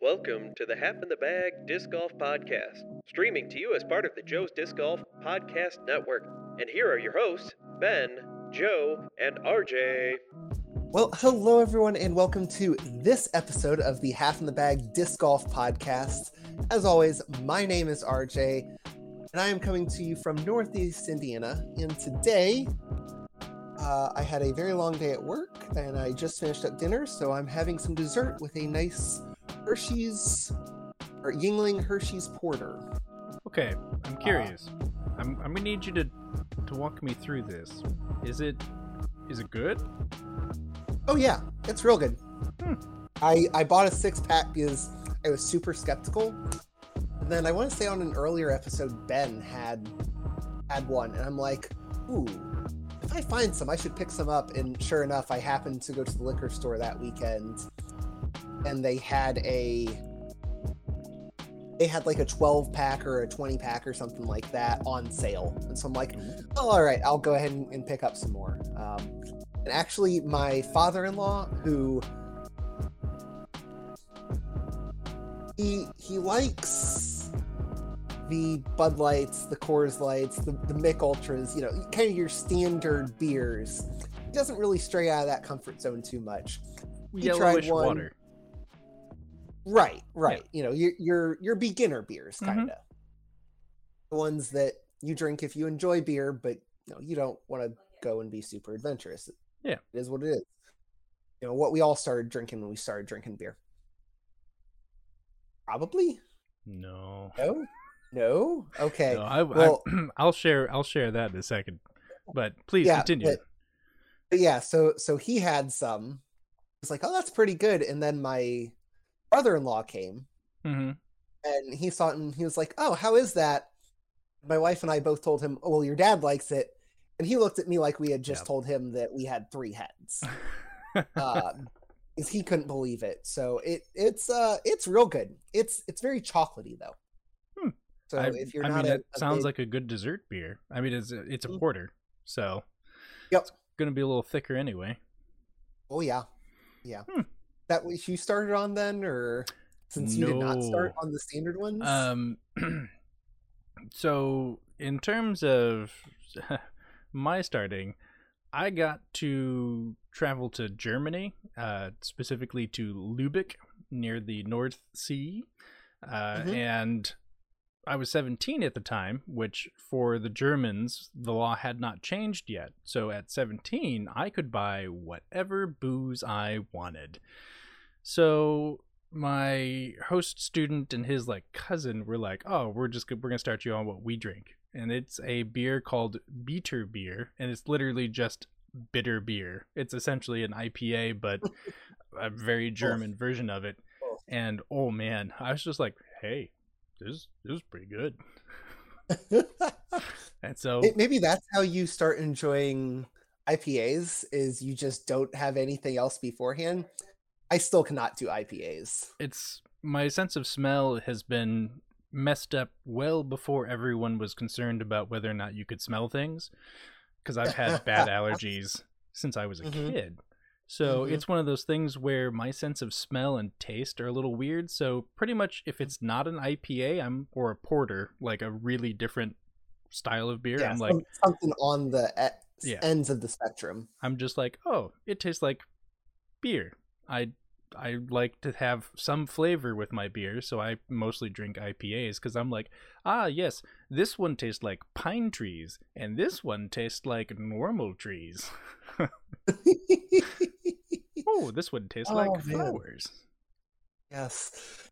Welcome to the Half in the Bag Disc Golf Podcast, streaming to you as part of the Joe's Disc Golf Podcast Network. And here are your hosts, Ben, Joe, and RJ. Well, hello everyone, and welcome to this episode of the Half in the Bag Disc Golf Podcast. As always, my name is RJ, and I am coming to you from Northeast Indiana. And today, I had a very long day at work, and I just finished up dinner, so I'm having some dessert with a nice Yingling Hershey's Porter. Okay, I'm curious. I'm gonna need you to walk me through this. Is it good? Oh yeah, it's real good. I bought a 6-pack because I was super skeptical. And then I want to say on an earlier episode, Ben had one, and I'm like, ooh. If I find some, I should pick some up. And sure enough, I happened to go to the liquor store that weekend, and they had like a 12-pack or a 20-pack or something like that on sale. And so I'm like, oh, all right, I'll go ahead and pick up some more. And actually, my father-in-law, who he likes the Bud Lights, the Coors Lights, the Mick Ultras, you know, kind of your standard beers. He doesn't really stray out of that comfort zone too much. He tried one. Water. Right. Yeah. You know, your beginner beers, kind of. The ones that you drink if you enjoy beer, but you know, you don't want to go and be super adventurous. Yeah. It is what it is. You know, what we all started drinking when we started drinking beer. Probably? No? No? Okay. No, I'll share that in a second. But please continue. But yeah, so he had some. It's like, oh, that's pretty good. And then my brother-in-law came, and he saw it, and he was like, oh, how is that? My wife and I both told him, oh, well, your dad likes it. And he looked at me like we had just told him that we had 3 heads. He couldn't believe it. So it's real good. It's very chocolatey though. So if you're not, it sounds like a good dessert beer. I mean, it's a porter, so it's going to be a little thicker anyway. Oh yeah. That you started on then, or since you did not start on the standard ones? So in terms of my starting, I got to travel to Germany, specifically to Lübeck near the North Sea, and I was 17 at the time, which for the Germans, the law had not changed yet. So at 17, I could buy whatever booze I wanted. So my host student and his cousin were like, oh, we're going to start you on what we drink. And it's a beer called Beterbier, and it's literally just bitter beer. It's essentially an IPA, but a very German version of it. And oh man, I was just like, hey, This is pretty good. And so maybe that's how you start enjoying IPAs, is you just don't have anything else beforehand. I still cannot do IPAs. It's my sense of smell has been messed up well before everyone was concerned about whether or not you could smell things, because I've had bad allergies since I was a kid. So it's one of those things where my sense of smell and taste are a little weird. So pretty much if it's not an IPA or a porter, like a really different style of beer, I'm like something on the ends of the spectrum. I'm just like, oh, it tastes like beer. I like to have some flavor with my beer, so I mostly drink IPAs because I'm like, ah, yes, this one tastes like pine trees, and this one tastes like normal trees. Oh, this one tastes like flowers. Yes.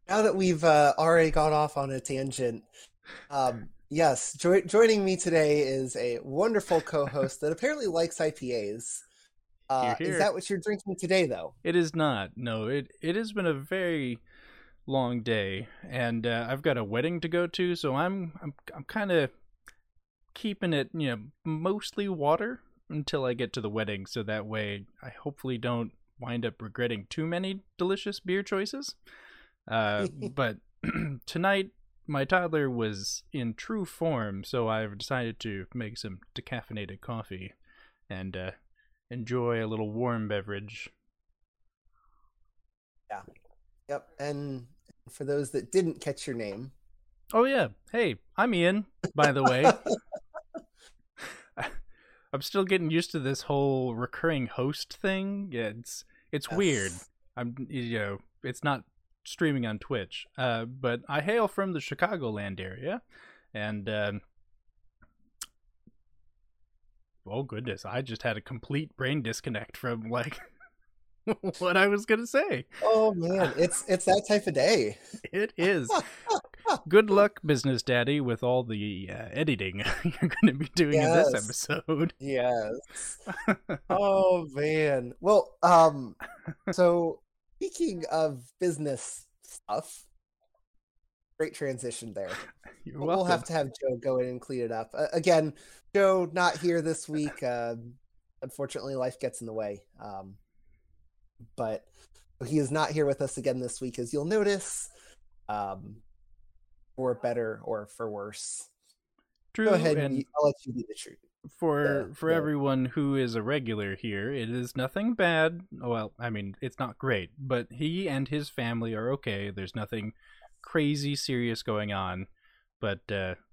Now that we've already got off on a tangent, yes, joining me today is a wonderful co-host that apparently likes IPAs. Here. Is that what you're drinking today, though? It is not. No, it has been a very long day, and I've got a wedding to go to, so I'm kind of keeping it, mostly water until I get to the wedding, so that way I hopefully don't wind up regretting too many delicious beer choices. But tonight, my toddler was in true form, so I've decided to make some decaffeinated coffee and enjoy a little warm beverage. Yeah. Yep. And for those that didn't catch your name. Oh, yeah. Hey, I'm Ian, by the way. I'm still getting used to this whole recurring host thing. Yeah, it's weird. It's not streaming on Twitch. But I hail from the Chicagoland area, and oh goodness, I just had a complete brain disconnect from like what I was gonna say. Oh man, it's that type of day. It is. Good luck, Business Daddy, with all the editing you're going to be doing in this episode. Yes. Oh, man. Well, so speaking of business stuff, great transition there. You're welcome. We'll have to have Joe go in and clean it up. Again, Joe not here this week. Unfortunately, life gets in the way. But he is not here with us again this week, as you'll notice. For better or for worse. True. Go ahead, and I'll let you do the truth. For everyone who is a regular here, it is nothing bad. Well, I mean, it's not great, but he and his family are okay. There's nothing crazy serious going on. But,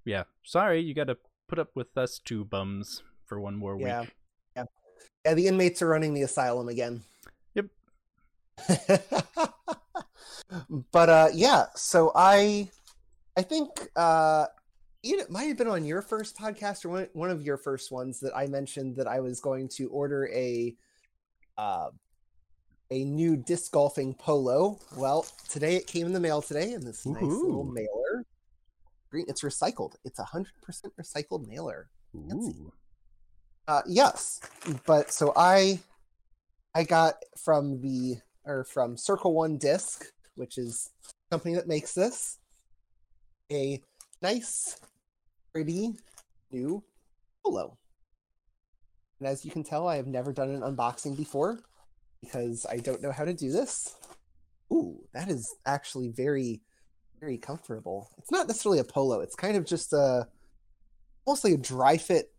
yeah, sorry, you got to put up with us two bums for one more week. Yeah, the inmates are running the asylum again. Yep. But, yeah, so I think Ian, it might have been on your first podcast or one of your first ones that I mentioned that I was going to order a new disc golfing polo. Well, today it came in the mail today, and this nice little mailer. It's recycled. It's 100% recycled mailer. Yes, but so I got from Circle One Disc, which is the company that makes this, a nice, pretty new polo. And as you can tell, I have never done an unboxing before because I don't know how to do this. Ooh, that is actually very, very comfortable. It's not necessarily a polo. It's kind of just mostly a dry fit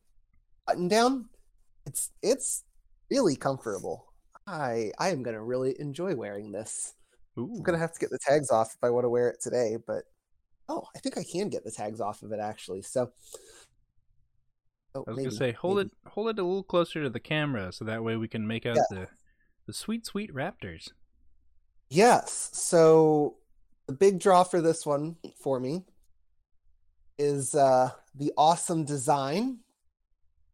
button down. It's really comfortable. I am going to really enjoy wearing this. Ooh. I'm going to have to get the tags off if I want to wear it today, but oh, I think I can get the tags off of it actually. So I was gonna say, hold it a little closer to the camera, so that way we can make out the sweet Raptors. Yes. So the big draw for this one for me is the awesome design.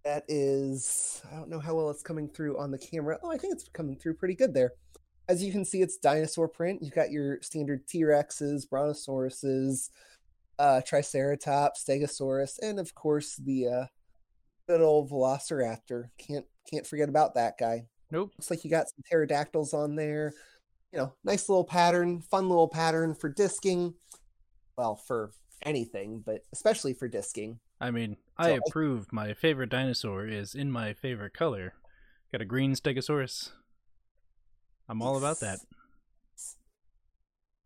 That is, I don't know how well it's coming through on the camera. Oh, I think it's coming through pretty good there. As you can see, it's dinosaur print. You've got your standard T-Rexes, Brontosauruses, Triceratops, Stegosaurus, and of course the good old Velociraptor. Can't forget about that guy. Nope. Looks like you got some pterodactyls on there. You know, nice little pattern, fun little pattern for disking. Well, for anything, but especially for disking. I mean, I approve. My favorite dinosaur is in my favorite color. Got a green Stegosaurus. I'm all about that.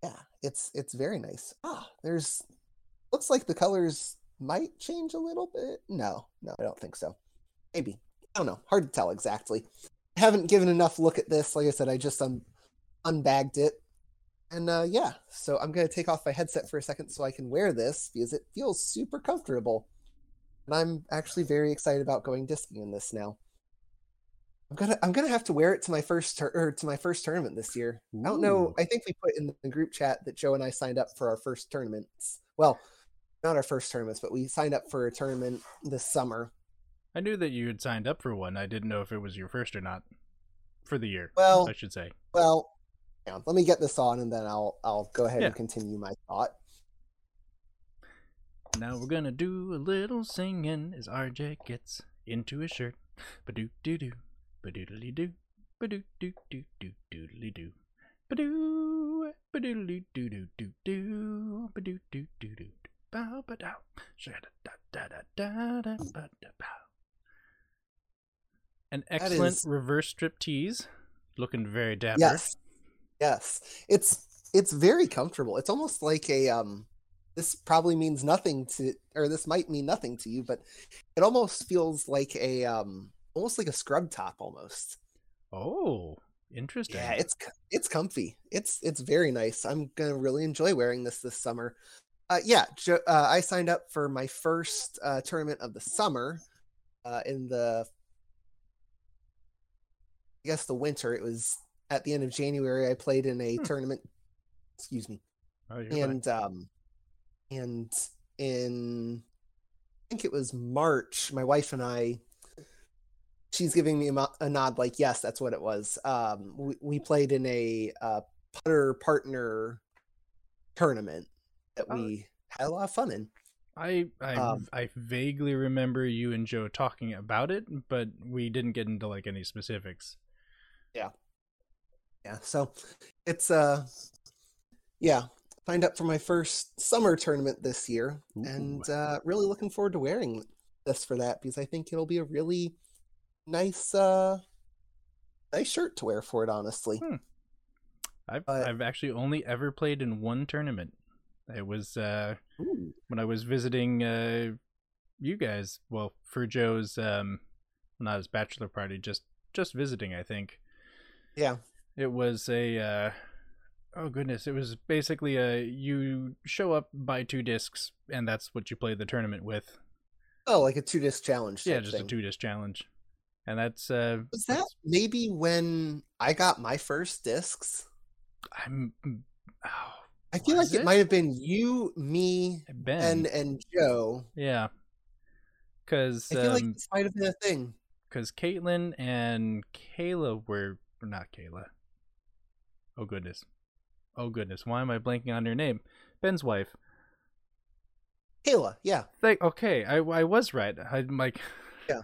Yeah, it's very nice. Ah, looks like the colors might change a little bit. No, I don't think so. Maybe. I don't know. Hard to tell exactly. I haven't given enough look at this. Like I said, I just unbagged it. And so I'm going to take off my headset for a second so I can wear this because it feels super comfortable. And I'm actually very excited about going discing in this now. I'm gonna have to wear it to my first tournament this year. Ooh. I don't know. I think we put in the group chat that Joe and I signed up for our first tournaments. Well, not our first tournaments, but we signed up for a tournament this summer. I knew that you had signed up for one. I didn't know if it was your first or not for the year. Well, I should say. Well, yeah, let me get this on, and then I'll go ahead and continue my thought. Now we're gonna do a little singing as RJ gets into his shirt. Ba-doo doo doo. Badoodly doo, badoo doo doo doo doodly doo, badoo, badoodly doo doo doo doo, badoo doo doo doo, bow ba dow, sha da da da da da ba da bow. An excellent reverse striptease, looking very dapper. Yes, it's very comfortable. It's almost like a This probably means nothing to, or this might mean nothing to you, but it almost feels like a scrub top almost. Oh, Interesting. Yeah, it's comfy. It's very nice. I'm gonna really enjoy wearing this summer. I signed up for my first tournament of the summer. The winter. It was at the end of January. I played in a tournament. Excuse me. Oh, and fine. And in, I think it was March, my wife and I, she's giving me a nod like, yes, that's what it was. We played in a putter partner tournament that we had a lot of fun in. I vaguely remember you and Joe talking about it, but we didn't get into like any specifics. Yeah. So it's signed up for my first summer tournament this year. Ooh. And really looking forward to wearing this for that, because I think it'll be a really nice nice shirt to wear for it, honestly. I've actually only ever played in one tournament. It was when I was visiting you guys, well, for Joe's not his bachelor party, just visiting, I think. Yeah. It was a it was basically you show up, buy 2 discs, and that's what you play the tournament with. Oh, like a 2-disc challenge. Yeah, just a 2-disc challenge. And that's was that maybe when I got my first discs? I feel like it might have been you, me, Ben, and Joe. Yeah, because I feel like this might have been a thing. Because Caitlin and Kayla were not Kayla. Oh goodness, why am I blanking on her name? Ben's wife, Kayla. Yeah. I was right. I'm like. Yeah.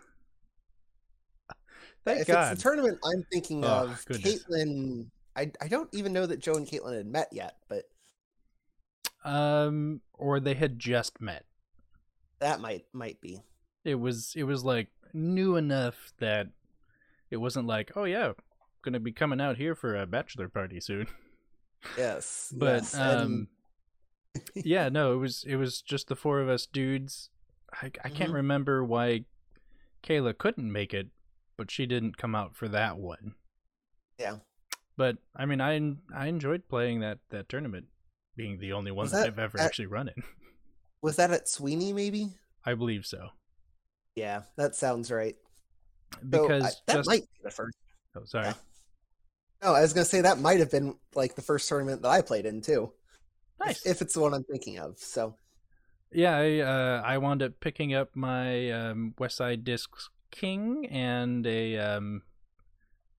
Thank God. If it's the tournament I'm thinking of, goodness. Caitlin, I don't even know that Joe and Caitlin had met yet, but or they had just met. That might be. It was like new enough that it wasn't like, oh yeah, going to be coming out here for a bachelor party soon. Yes. But yes, yeah, no, it was just the four of us dudes. I can't remember why Kayla couldn't make it, but she didn't come out for that one. Yeah. But I mean, I enjoyed playing that tournament, being the only one that I've ever actually run in. Was that at Sweeney, maybe? I believe so. Yeah, that sounds right. Because so that might be the first. Oh, sorry. Yeah. No, I was gonna say that might have been like the first tournament that I played in too. Nice. If it's the one I'm thinking of, so. Yeah, I wound up picking up my Westside Discs King and a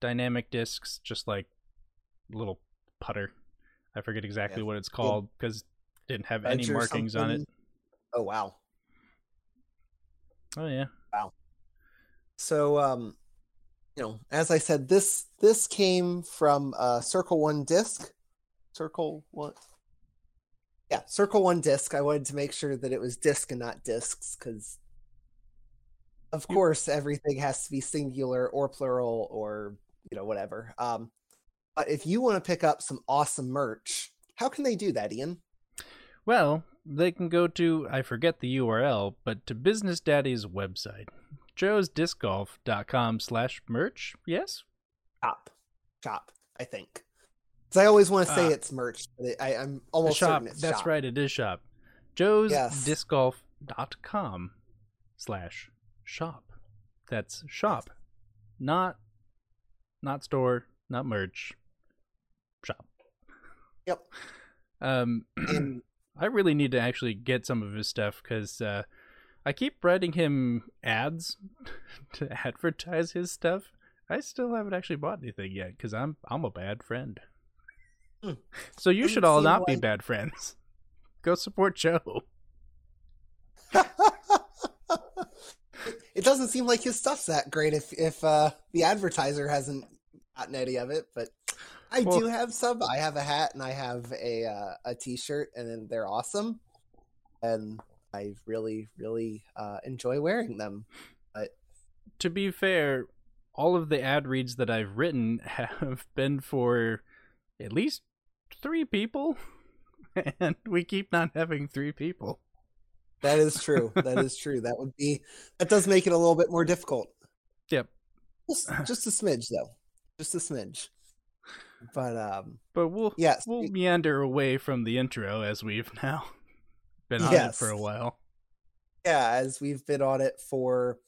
Dynamic Discs, just like little putter. I forget exactly what it's called because it didn't have any markings on it. Oh wow! Oh yeah! Wow. So as I said, this came from Circle One Disc. Circle One. Yeah, Circle One Disc. I wanted to make sure that it was disc and not discs, because of course everything has to be singular or plural or whatever. But if you want to pick up some awesome merch, how can they do that, Ian? Well, they can go to, I forget the URL, but to Business Daddy's website, JoesDiscGolf.com/merch. Yes? Shop, I think. Because I always want to say it's merch, but I'm almost certain it's shop. That's right, it is shop. JoesDiscGolf.com/shop. That's shop. Not store, not merch. Shop. Yep. I really need to actually get some of his stuff, because I keep writing him ads to advertise his stuff. I still haven't actually bought anything yet, because I'm a bad friend. So you should all not be bad friends. Go support Joe. It doesn't seem like his stuff's that great if the advertiser hasn't gotten any of it, but I do have some. I have a hat and I have a t-shirt, and they're awesome, and I really, really enjoy wearing them. But to be fair, all of the ad reads that I've written have been for at least 3 people, and we keep not having 3 people. That is true. That would be. That does make it a little bit more difficult. Yep. Just a smidge, though. But we'll meander away from the intro as we've now been on it for a while. Yeah, as we've been on it for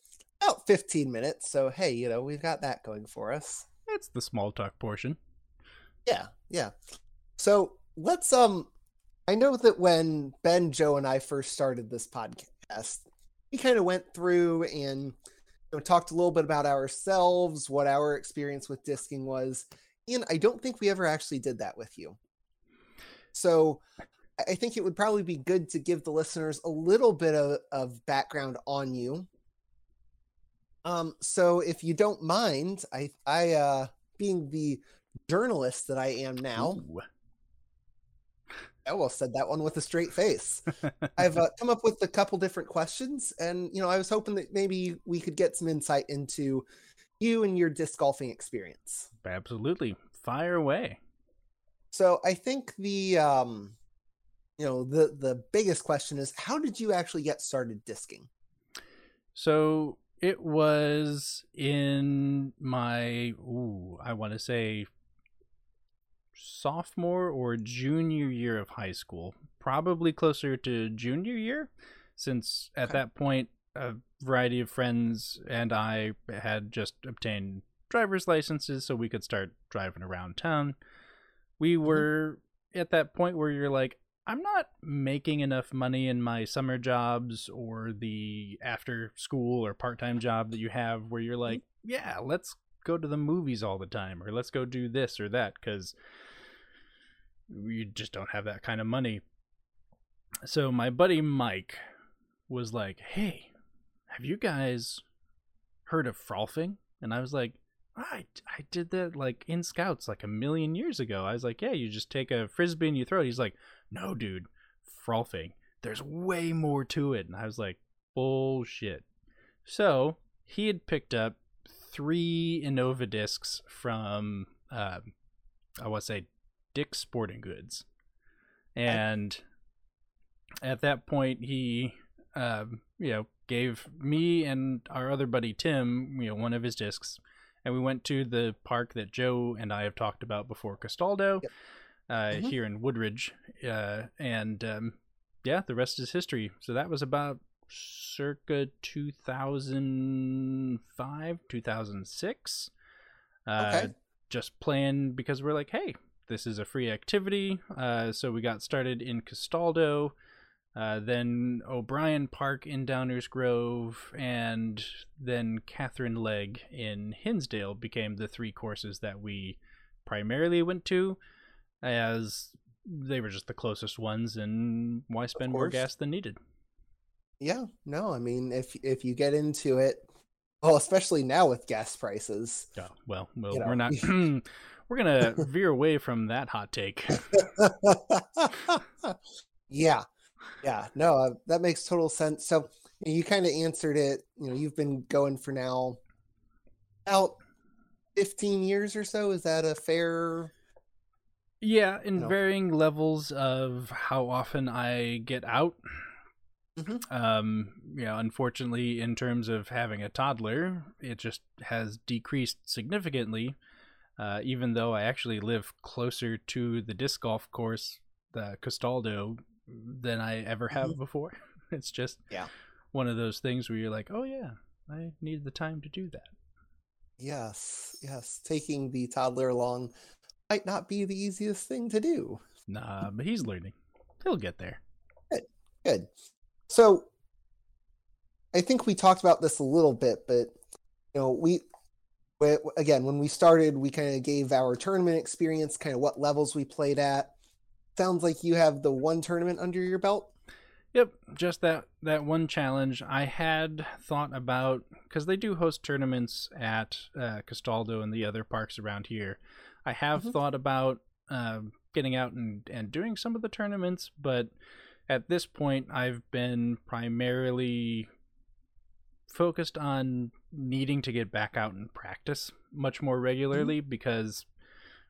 about 15 minutes. So, hey, you know, we've got that going for us. That's the small talk portion. Yeah, yeah. So let's, I know that when Ben, Joe, and I first started this podcast, we kind of went through and, you know, talked a little bit about ourselves, what our experience with discing was. Ian, I don't think we ever actually did that with you. So I think it would probably be good to give the listeners a little bit of background on you. So if you don't mind, I being the journalist that I am now, ooh, I almost said that one with a straight face. I've come up with a couple different questions, and, you know, I was hoping that maybe we could get some insight into you and your disc golfing experience. Absolutely. Fire away. So I think the, you know, the biggest question is, how did you actually get started discing? So it was in my, I want to say sophomore or junior year of high school, probably closer to junior year, since at that point, a variety of friends and I had just obtained driver's licenses so we could start driving around town. We were at that point where you're like, I'm not making enough money in my summer jobs or the after school or part-time job that you have where you're like, yeah, let's go to the movies all the time, or let's go do this or that, because you just don't have that kind of money. So my buddy Mike was like, hey, have you guys heard of frolfing? And I was like, I did that like in scouts like a million years ago. I was like, yeah, you just take a frisbee and you throw it. He's like, no, dude, frolfing, there's way more to it. And I was like, bullshit. So he had picked up 3 Innova discs from, I want to say, Dick's Sporting Goods. And at that point, he, you know, gave me and our other buddy Tim, you know, one of his discs, and we went to the park that Joe and I have talked about before, Castaldo, here in Woodridge, and yeah, the rest is history. So that was about circa 2005, 2006. Just playing because we're like, hey, this is a free activity. So we got started in Castaldo. Then O'Brien Park in Downers Grove, and then Catherine Leg in Hinsdale became the 3 courses that we primarily went to, as they were just the closest ones, and why spend more gas than needed? Yeah, no, I mean, if you get into it, well, especially now with gas prices. Oh, well, we're not, we're going to veer away from that hot take. Yeah, no, that makes total sense. So you kind of answered it. You know, you've been going for now about 15 years or so. Is that a fair? Yeah, in varying levels of how often I get out. You know, unfortunately, in terms of having a toddler, it just has decreased significantly, even though I actually live closer to the disc golf course, the Castaldo, than I ever have before. It's just one of those things where you're like, oh yeah, I need the time to do that. Yes. Taking the toddler along might not be the easiest thing to do. Nah, but he's learning. He'll get there. Good. So I think we talked about this a little bit, but, you know, we again, when we started, we kind of gave our tournament experience, kind of what levels we played at. Sounds like you have the one tournament under your belt. Yep, just that one challenge. I had thought about, because they do host tournaments at Castaldo and the other parks around here. I have thought about getting out and doing some of the tournaments, but at this point I've been primarily focused on needing to get back out and practice much more regularly, because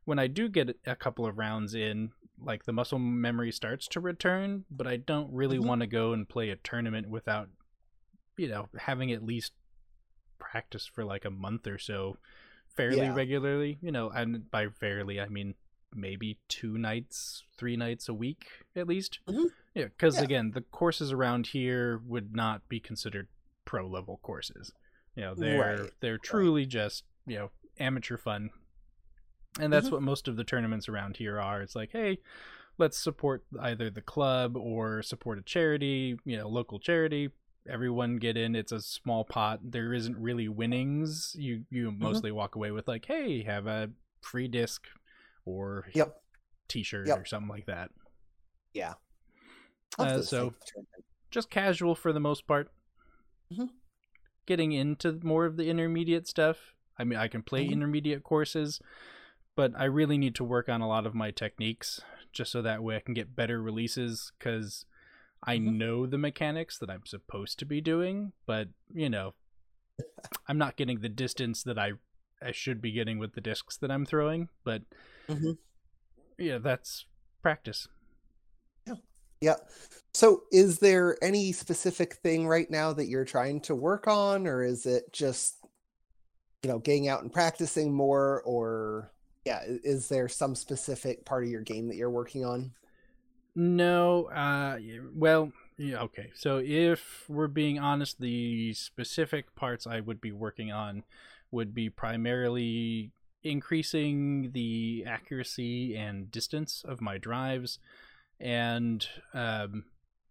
when I do get a couple of rounds in, like, the muscle memory starts to return, but I don't really want to go and play a tournament without, you know, having at least practice for like a month or so fairly regularly, you know, and by fairly I mean maybe 2 nights, 3 nights a week at least. Mm-hmm. Yeah, because again, the courses around here would not be considered pro level courses. You know, they're truly just, you know, amateur fun. And that's what most of the tournaments around here are. It's like, hey, let's support either the club or support a charity, you know, local charity. Everyone get in. It's a small pot. There isn't really winnings. You mostly walk away with like, hey, have a free disc or t-shirt or something like that. Yeah. So just casual for the most part. Mm-hmm. Getting into more of the intermediate stuff. I mean, I can play intermediate courses, but I really need to work on a lot of my techniques just so that way I can get better releases, because I know the mechanics that I'm supposed to be doing, but, you know, I'm not getting the distance that I should be getting with the discs that I'm throwing, but yeah, that's practice. Yeah. So is there any specific thing right now that you're trying to work on, or is it just, you know, getting out and practicing more, or is there some specific part of your game that you're working on? No. Well, yeah, okay. So if we're being honest, the specific parts I would be working on would be primarily increasing the accuracy and distance of my drives, and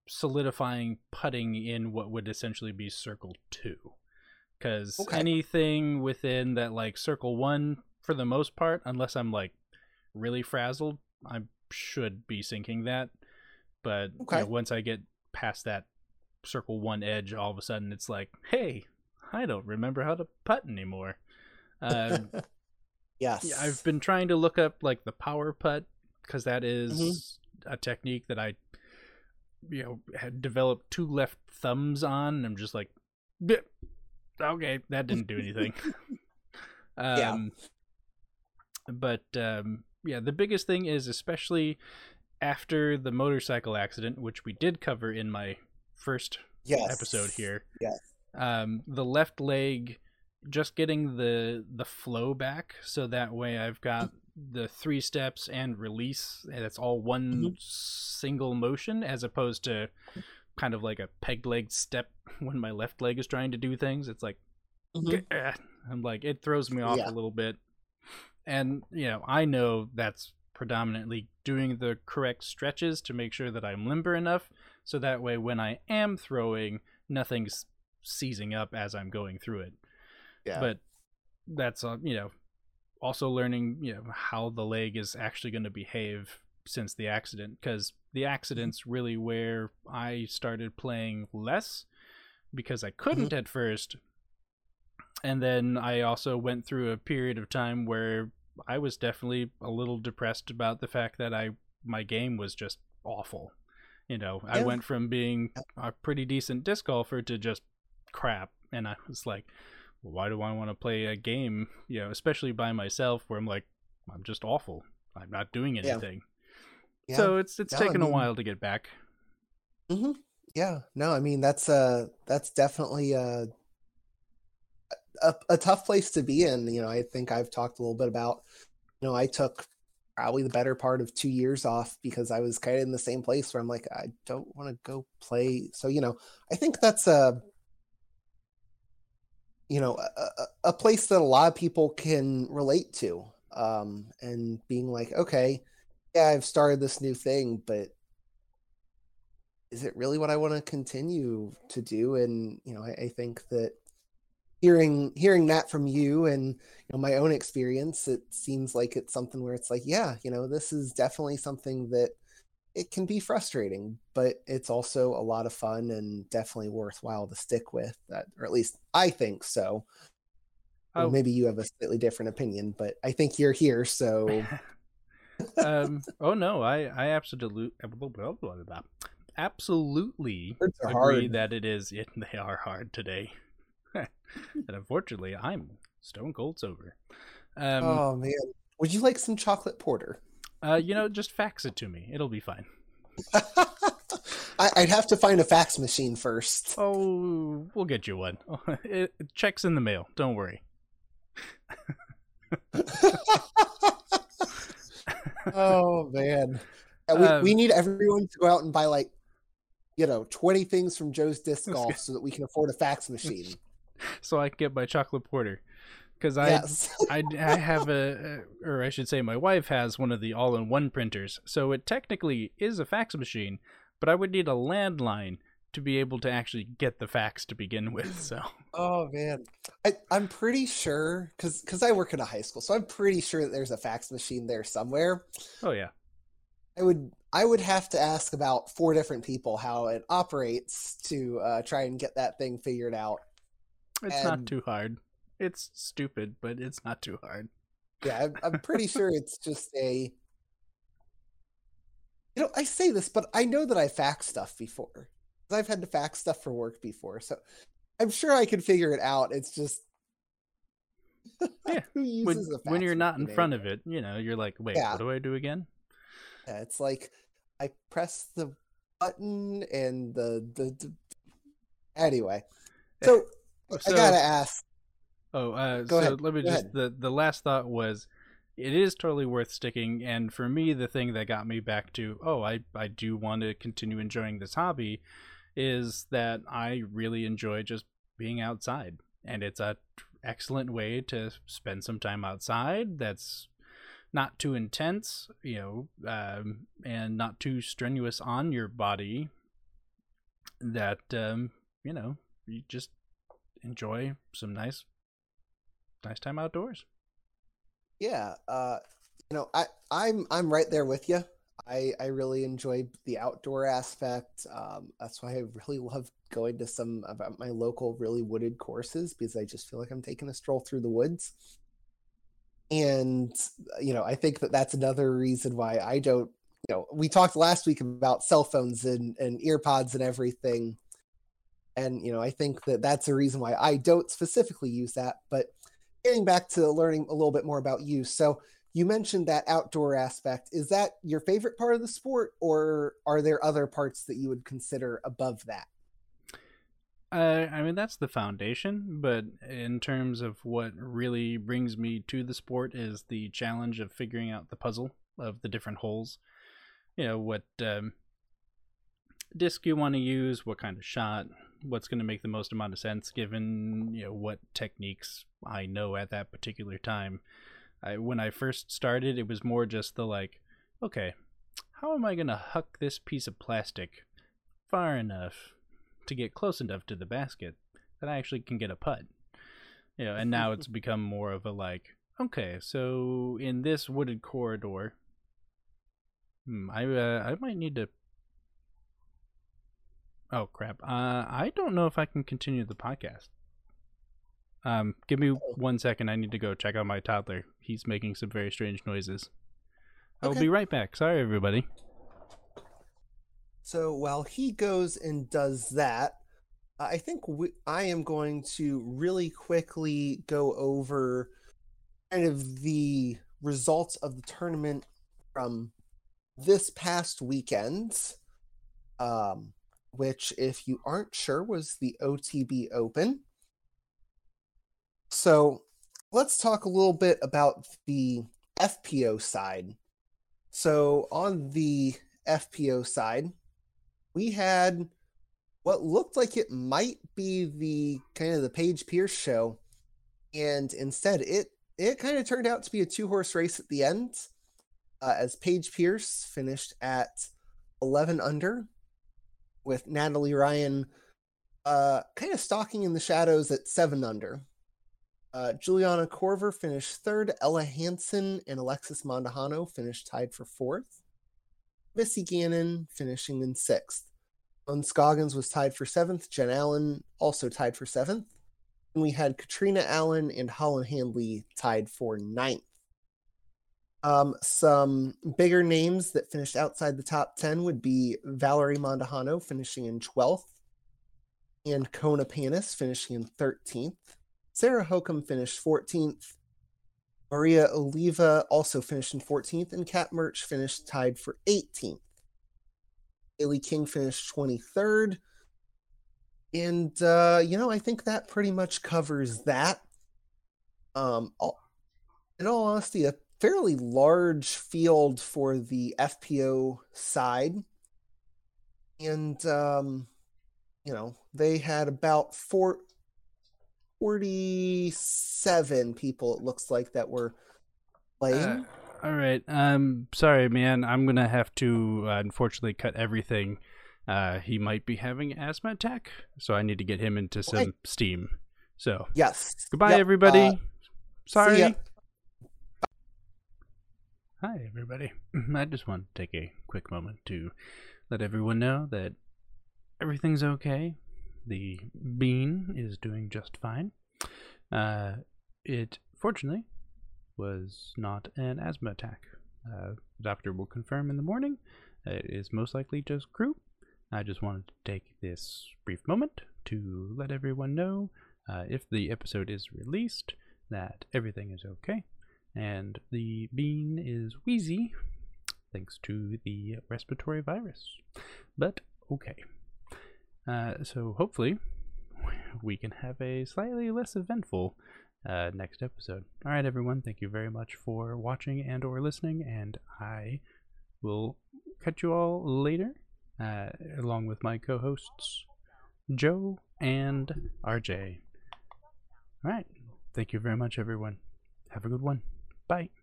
solidifying putting in what would essentially be circle 2, because anything within that, like circle 1, for the most part, unless I'm like really frazzled, I should be sinking that, but you know, once I get past that circle 1 edge, all of a sudden it's like, hey, I don't remember how to putt anymore. Yes, I've been trying to look up like the power putt, because that is a technique that I, you know, had developed 2 left thumbs on, and I'm just like, okay, that didn't do anything. Yeah, the biggest thing is, especially after the motorcycle accident, which we did cover in my first episode here, the left leg, just getting the flow back, so that way I've got the 3 steps and release, and it's all one single motion, as opposed to kind of like a peg leg step when my left leg is trying to do things. It's like, I'm like, it throws me off a little bit. And, you know, I know that's predominantly doing the correct stretches to make sure that I'm limber enough, so that way when I am throwing, nothing's seizing up as I'm going through it. Yeah. But that's, you know, also learning, you know, how the leg is actually going to behave since the accident, because the accident's really where I started playing less, because I couldn't at first. And then I also went through a period of time where I was definitely a little depressed about the fact that my game was just awful. You know, I went from being a pretty decent disc golfer to just crap. And I was like, well, why do I want to play a game, you know, especially by myself, where I'm like, I'm just awful. I'm not doing anything. Yeah. So it's taken a while to get back. Yeah. No, I mean, that's definitely a tough place to be in. You know, I think I've talked a little bit about, you know, I took probably the better part of 2 years off, because I was kind of in the same place where I'm like, I don't want to go play. So, you know, I think that's a place that a lot of people can relate to, and being like, okay, yeah, I've started this new thing, but is it really what I want to continue to do? And, you know, I think that hearing that from you, and, you know, my own experience, it seems like it's something where it's like, yeah, you know, this is definitely something that it can be frustrating, but it's also a lot of fun and definitely worthwhile to stick with that, or at least I think so. Oh. Maybe you have a slightly different opinion, but I think you're here, so. Oh no, I absolutely agree that it is. They are hard today. And unfortunately, I'm stone cold sober. Oh man, would you like some chocolate porter? You know, just fax it to me. It'll be fine. I'd have to find a fax machine first. Oh, we'll get you one. It checks in the mail. Don't worry. Oh, man. Yeah, we need everyone to go out and buy, 20 things from Joe's Disc Golf so that we can afford a fax machine. So I can get my chocolate porter. Because I have my wife has one of the all-in-one printers. So it technically is a fax machine, but I would need a landline to be able to actually get the fax to begin with. So. Oh, man. I'm pretty sure, because I work in a high school, so I'm pretty sure that there's a fax machine there somewhere. Oh, yeah. I would have to ask about 4 different people how it operates to try and get that thing figured out. It's not too hard. It's stupid, but it's not too hard. Yeah, I'm pretty sure it's just a... I say this, but I know that I faxed stuff before. I've had to fax stuff for work before, so I'm sure I can figure it out. It's just... Yeah. Who uses a fax when you're not in front of it, you're like, wait, yeah. What do I do again? Yeah, it's like, I press the button and the... Anyway. So I gotta ask... The last thought was, it is totally worth sticking. And for me, the thing that got me back to, I do want to continue enjoying this hobby is that I really enjoy just being outside. And it's an excellent way to spend some time outside. That's not too intense, and not too strenuous on your body that, you just enjoy some nice time outdoors. Yeah. I'm right there with you. I really enjoy the outdoor aspect. That's why I really love going to some of my local really wooded courses, because I just feel like I'm taking a stroll through the woods. And, I think that that's another reason why I don't, we talked last week about cell phones and ear pods and everything. And, I think that that's a reason why I don't specifically use that, but getting back to learning a little bit more about you. So you mentioned that outdoor aspect. Is that your favorite part of the sport, or are there other parts that you would consider above that? That's the foundation, but in terms of what really brings me to the sport is the challenge of figuring out the puzzle of the different holes. What disc you want to use, what kind of shot, what's going to make the most amount of sense given what techniques I know at that particular time. When I first started, it was more just the okay, how am I going to huck this piece of plastic far enough to get close enough to the basket that I actually can get a putt? And now it's become more of a okay, so in this wooded corridor, I might need to... Oh, crap. I don't know if I can continue the podcast. Give me 1 second. I need to go check out my toddler. He's making some very strange noises. Okay. I'll be right back. Sorry, everybody. So while he goes and does that, I think I am going to really quickly go over kind of the results of the tournament from this past weekend. Which, if you aren't sure, was the OTB Open. So let's talk a little bit about the FPO side. So on the FPO side, we had what looked like it might be the kind of the Paige Pierce show. And instead, it kind of turned out to be a 2-horse race at the end, as Paige Pierce finished at 11 under. With Natalie Ryan kind of stalking in the shadows at 7 under. Juliana Korver finished 3rd. Ella Hansen and Alexis Mandujano finished tied for 4th. Missy Gannon finishing in 6th. Unscoggins was tied for 7th. Jen Allen also tied for 7th. And we had Katrina Allen and Holland Handley tied for 9th. Some bigger names that finished outside the top 10 would be Valerie Montejano finishing in 12th, and Kona Panis finishing in 13th. Sarah Hokum finished 14th. Maria Oliva also finished in 14th, and Kat Merch finished tied for 18th. Illy King finished 23rd. And, I think that pretty much covers that. in all honesty, a fairly large field for the FPO side. And, you know, they had about 47 people, it looks like, that were playing. All right. Sorry, man. I'm going to have to, unfortunately, cut everything. He might be having an asthma attack, so I need to get him into some steam. So yes. Goodbye, everybody. Sorry. Hi, everybody. I just want to take a quick moment to let everyone know that everything's okay. The bean is doing just fine. It, fortunately, was not an asthma attack. The doctor will confirm in the morning. It is most likely just croup. I just wanted to take this brief moment to let everyone know, if the episode is released, that everything is okay. And the bean is wheezy, thanks to the respiratory virus. But okay. So hopefully we can have a slightly less eventful next episode. All right, everyone. Thank you very much for watching and or listening. And I will catch you all later, along with my co-hosts, Joe and RJ. All right. Thank you very much, everyone. Have a good one. Bye.